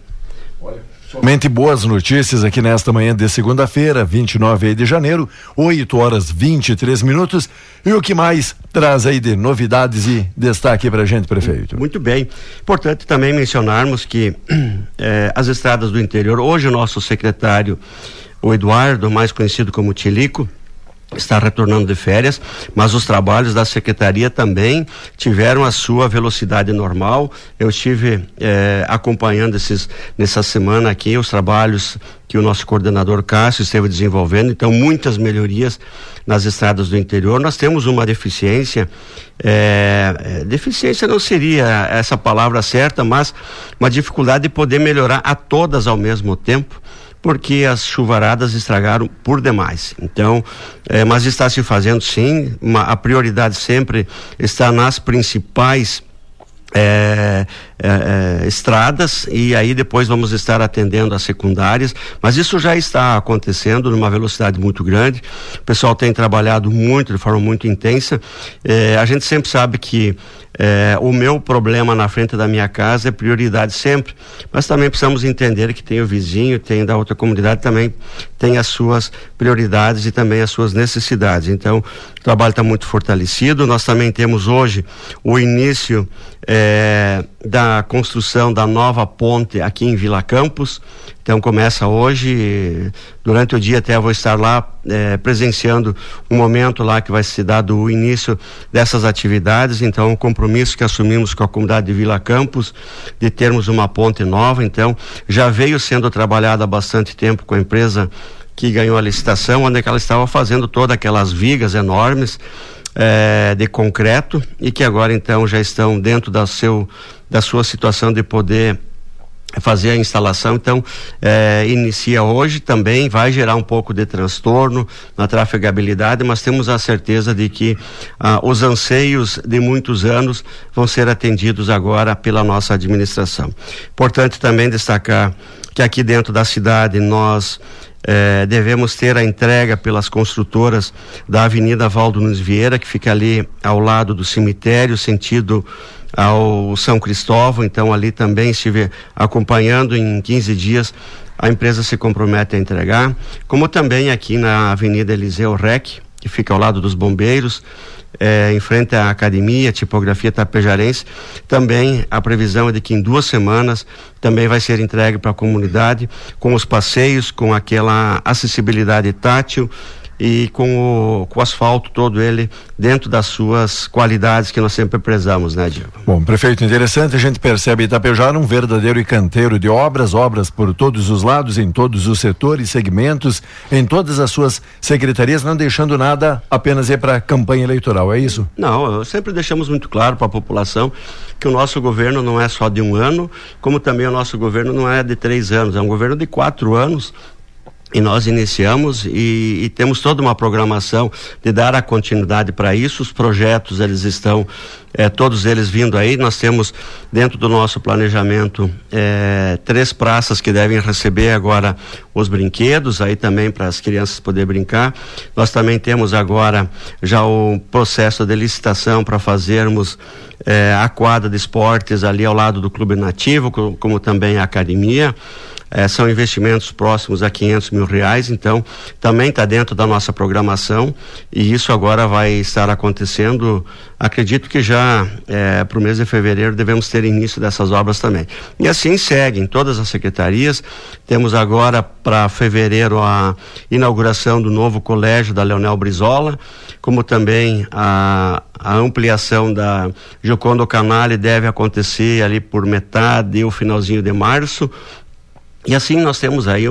Somente boas notícias aqui nesta manhã de segunda-feira, 29 de janeiro, 8:23. E o que mais traz aí de novidades e destaque pra gente, prefeito? Muito bem. Importante também mencionarmos que as estradas do interior, hoje o nosso secretário, o Eduardo, mais conhecido como Tilico, está retornando de férias, mas os trabalhos da secretaria também tiveram a sua velocidade normal. Eu estive acompanhando nessa semana aqui os trabalhos que o nosso coordenador Cássio esteve desenvolvendo. Então, muitas melhorias nas estradas do interior. Nós temos uma deficiência, deficiência não seria essa palavra certa, mas uma dificuldade de poder melhorar a todas ao mesmo tempo, porque as chuvaradas estragaram por demais. Então, mas está se fazendo sim, a prioridade sempre está nas principais estradas, e aí depois vamos estar atendendo as secundárias, mas isso já está acontecendo numa velocidade muito grande. O pessoal tem trabalhado muito, de forma muito intensa. A gente sempre sabe que o meu problema na frente da minha casa é prioridade sempre, mas também precisamos entender que tem o vizinho, tem da outra comunidade, também tem as suas prioridades e também as suas necessidades. Então o trabalho está muito fortalecido. Nós também temos hoje o início da construção da nova ponte aqui em Vila Campos. Então começa hoje, durante o dia até vou estar lá presenciando um momento lá que vai se dar do início dessas atividades. Então o compromisso que assumimos com a comunidade de Vila Campos de termos uma ponte nova, então já veio sendo trabalhada há bastante tempo com a empresa que ganhou a licitação, onde ela estava fazendo todas aquelas vigas enormes de concreto, e que agora então já estão dentro da sua situação de poder fazer a instalação. Então inicia hoje, também vai gerar um pouco de transtorno na trafegabilidade, mas temos a certeza de que os anseios de muitos anos vão ser atendidos agora pela nossa administração. Importante também destacar que aqui dentro da cidade nós devemos ter a entrega pelas construtoras da Avenida Valdo Nunes Vieira, que fica ali ao lado do cemitério, sentido ao São Cristóvão. Então ali também estive acompanhando. Em 15 dias a empresa se compromete a entregar, como também aqui na Avenida Eliseu Rec, que fica ao lado dos bombeiros, em frente à academia, tipografia tapejarense. Também a previsão é de que em 2 semanas também vai ser entregue para a comunidade, com os passeios, com aquela acessibilidade tátil e com o asfalto todo ele dentro das suas qualidades que nós sempre prezamos, né, Diego? Bom, prefeito, interessante, a gente percebe Itapejara um verdadeiro canteiro de obras por todos os lados, em todos os setores, segmentos, em todas as suas secretarias, não deixando nada apenas para campanha eleitoral, é isso? Não, sempre deixamos muito claro para a população que o nosso governo não é só de um ano, como também o nosso governo não é de 3 anos, é um governo de 4 anos, E nós iniciamos e temos toda uma programação de dar a continuidade para isso. Os projetos, eles estão, todos eles vindo aí. Nós temos dentro do nosso planejamento 3 praças que devem receber agora os brinquedos, aí também para as crianças poderem brincar. Nós também temos agora já o processo de licitação para fazermos a quadra de esportes ali ao lado do Clube Nativo, como também a academia. São investimentos próximos a R$500 mil, então também está dentro da nossa programação e isso agora vai estar acontecendo. Acredito que já para o mês de fevereiro devemos ter início dessas obras também. E assim seguem todas as secretarias. Temos agora para fevereiro a inauguração do novo colégio da Leonel Brizola, como também a ampliação da Giocondo Canale deve acontecer ali por metade ou finalzinho de março. E assim nós temos aí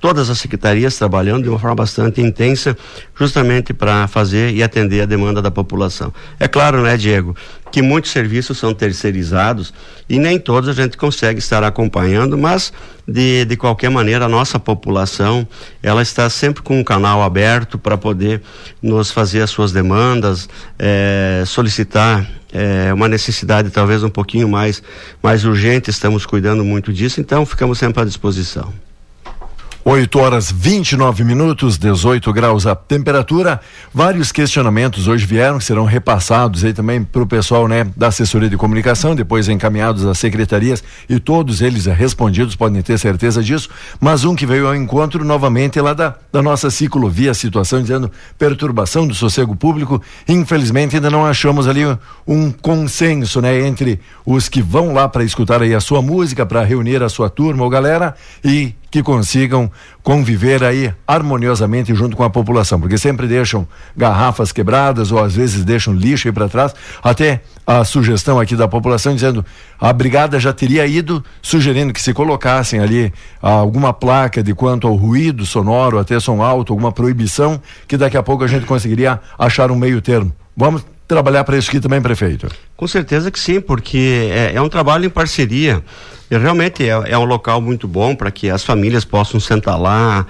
todas as secretarias trabalhando de uma forma bastante intensa, justamente para fazer e atender a demanda da população. É claro, né, Diego, que muitos serviços são terceirizados e nem todos a gente consegue estar acompanhando, mas de qualquer maneira a nossa população, ela está sempre com um canal aberto para poder nos fazer as suas demandas, solicitar uma necessidade talvez um pouquinho mais urgente. Estamos cuidando muito disso, então ficamos sempre à disposição. 8h29, 18 graus a temperatura. Vários questionamentos hoje vieram, que serão repassados aí também para o pessoal, né, da assessoria de comunicação, depois encaminhados às secretarias, e todos eles respondidos, podem ter certeza disso. Mas um que veio ao encontro novamente lá da nossa ciclovia, situação, dizendo perturbação do sossego público. Infelizmente ainda não achamos ali um consenso, né, entre os que vão lá para escutar aí a sua música, para reunir a sua turma ou galera, e que consigam conviver aí harmoniosamente junto com a população, porque sempre deixam garrafas quebradas ou às vezes deixam lixo aí para trás. Até a sugestão aqui da população dizendo: a brigada já teria ido, sugerindo que se colocassem ali alguma placa de quanto ao ruído sonoro, até som alto, alguma proibição, que daqui a pouco a gente conseguiria achar um meio termo. Vamos trabalhar para isso aqui também, prefeito? Com certeza que sim, porque é um trabalho em parceria. E realmente é um local muito bom para que as famílias possam sentar lá,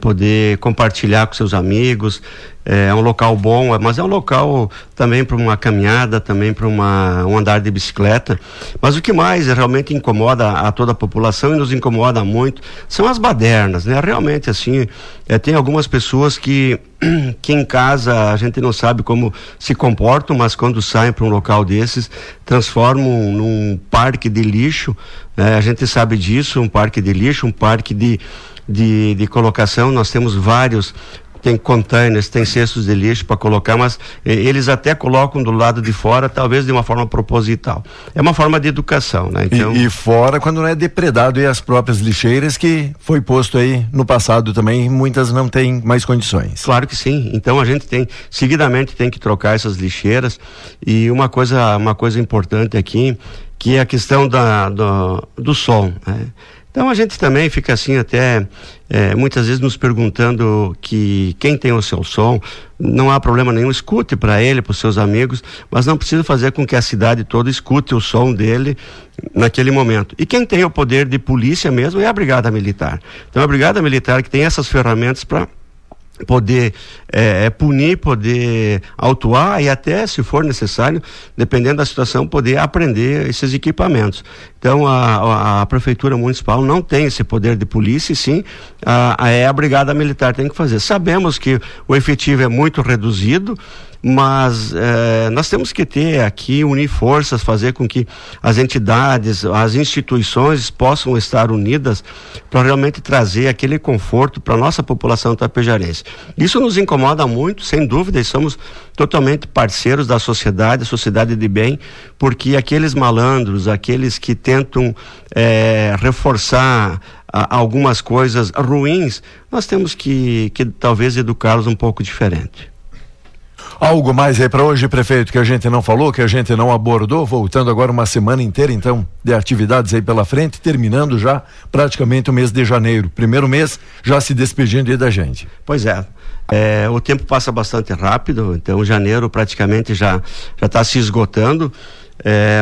poder compartilhar com seus amigos. É um local bom, mas é um local também para uma caminhada, também para um andar de bicicleta. Mas o que mais realmente incomoda a toda a população e nos incomoda muito são as badernas, né? Realmente assim, tem algumas pessoas que em casa a gente não sabe como se comportam, mas quando saem para um local desses, transformam num parque de lixo, né? A gente sabe disso, um parque de lixo, um parque de colocação. Nós temos vários, tem containers, tem cestos de lixo para colocar, mas eles até colocam do lado de fora, talvez de uma forma proposital. É uma forma de educação, né? Então... E fora, quando não é depredado, e as próprias lixeiras, que foi posto aí no passado também, muitas não têm mais condições. Claro que sim. Então a gente seguidamente tem que trocar essas lixeiras. E uma coisa importante aqui, que é a questão do som, né? Então a gente também fica assim até muitas vezes nos perguntando que quem tem o seu som, não há problema nenhum, escute para ele, para os seus amigos, mas não precisa fazer com que a cidade toda escute o som dele naquele momento. E quem tem o poder de polícia mesmo é a Brigada Militar. Então a Brigada Militar, que tem essas ferramentas para poder punir, poder autuar e até, se for necessário, dependendo da situação, poder apreender esses equipamentos. Então a Prefeitura Municipal não tem esse poder de polícia, e sim a Brigada Militar tem que fazer. Sabemos que o efetivo é muito reduzido, mas nós temos que ter aqui, unir forças, fazer com que as entidades, as instituições possam estar unidas para realmente trazer aquele conforto para a nossa população tapejarense. Isso nos incomoda muito, sem dúvida, e somos totalmente parceiros da sociedade, sociedade de bem, porque aqueles malandros, aqueles que tentam reforçar algumas coisas ruins, nós temos que talvez educá-los um pouco diferente. Algo mais aí para hoje, prefeito, que a gente não falou, que a gente não abordou? Voltando agora uma semana inteira, então, de atividades aí pela frente, terminando já praticamente o mês de janeiro. Primeiro mês já se despedindo aí da gente. Pois é. O tempo passa bastante rápido, então janeiro praticamente já está se esgotando.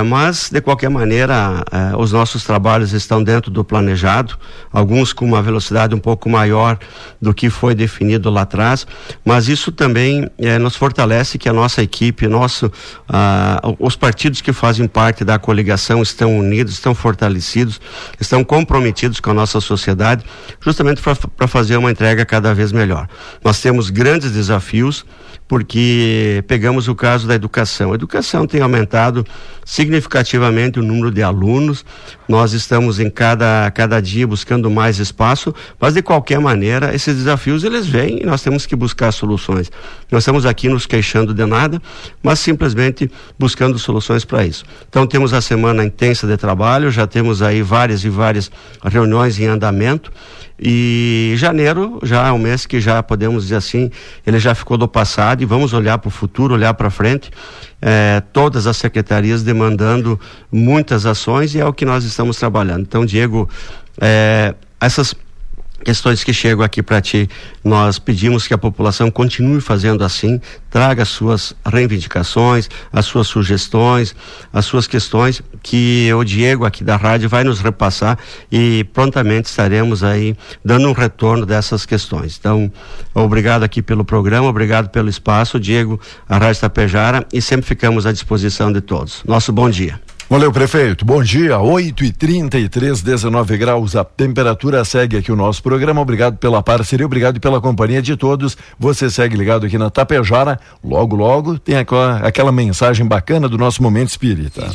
Mas, de qualquer maneira, os nossos trabalhos estão dentro do planejado, alguns com uma velocidade um pouco maior do que foi definido lá atrás, mas isso também nos fortalece que a nossa equipe, os partidos que fazem parte da coligação estão unidos, estão fortalecidos, estão comprometidos com a nossa sociedade, justamente para fazer uma entrega cada vez melhor. Nós temos grandes desafios, porque pegamos o caso da educação. A educação tem aumentado significativamente o número de alunos, nós estamos em cada dia buscando mais espaço, mas de qualquer maneira esses desafios eles vêm e nós temos que buscar soluções. Nós estamos aqui nos queixando de nada, mas simplesmente buscando soluções para isso. Então temos a semana intensa de trabalho, já temos aí várias e várias reuniões em andamento, e janeiro já é um mês que já podemos dizer assim, ele já ficou do passado e vamos olhar para o futuro, olhar para frente, todas as secretarias demandando muitas ações e é o que nós estamos trabalhando. Então, Diego, essas questões que chegam aqui para ti, nós pedimos que a população continue fazendo assim, traga as suas reivindicações, as suas sugestões, as suas questões, que o Diego aqui da rádio vai nos repassar e prontamente estaremos aí dando um retorno dessas questões. Então, obrigado aqui pelo programa, obrigado pelo espaço, Diego, a Rádio Tapejara, e sempre ficamos à disposição de todos. Nosso bom dia. Valeu, prefeito. Bom dia, 8h33, 19 graus. A temperatura segue aqui o nosso programa. Obrigado pela parceria, obrigado pela companhia de todos. Você segue ligado aqui na Tapejara. Logo, logo tem aquela mensagem bacana do nosso Momento Espírita.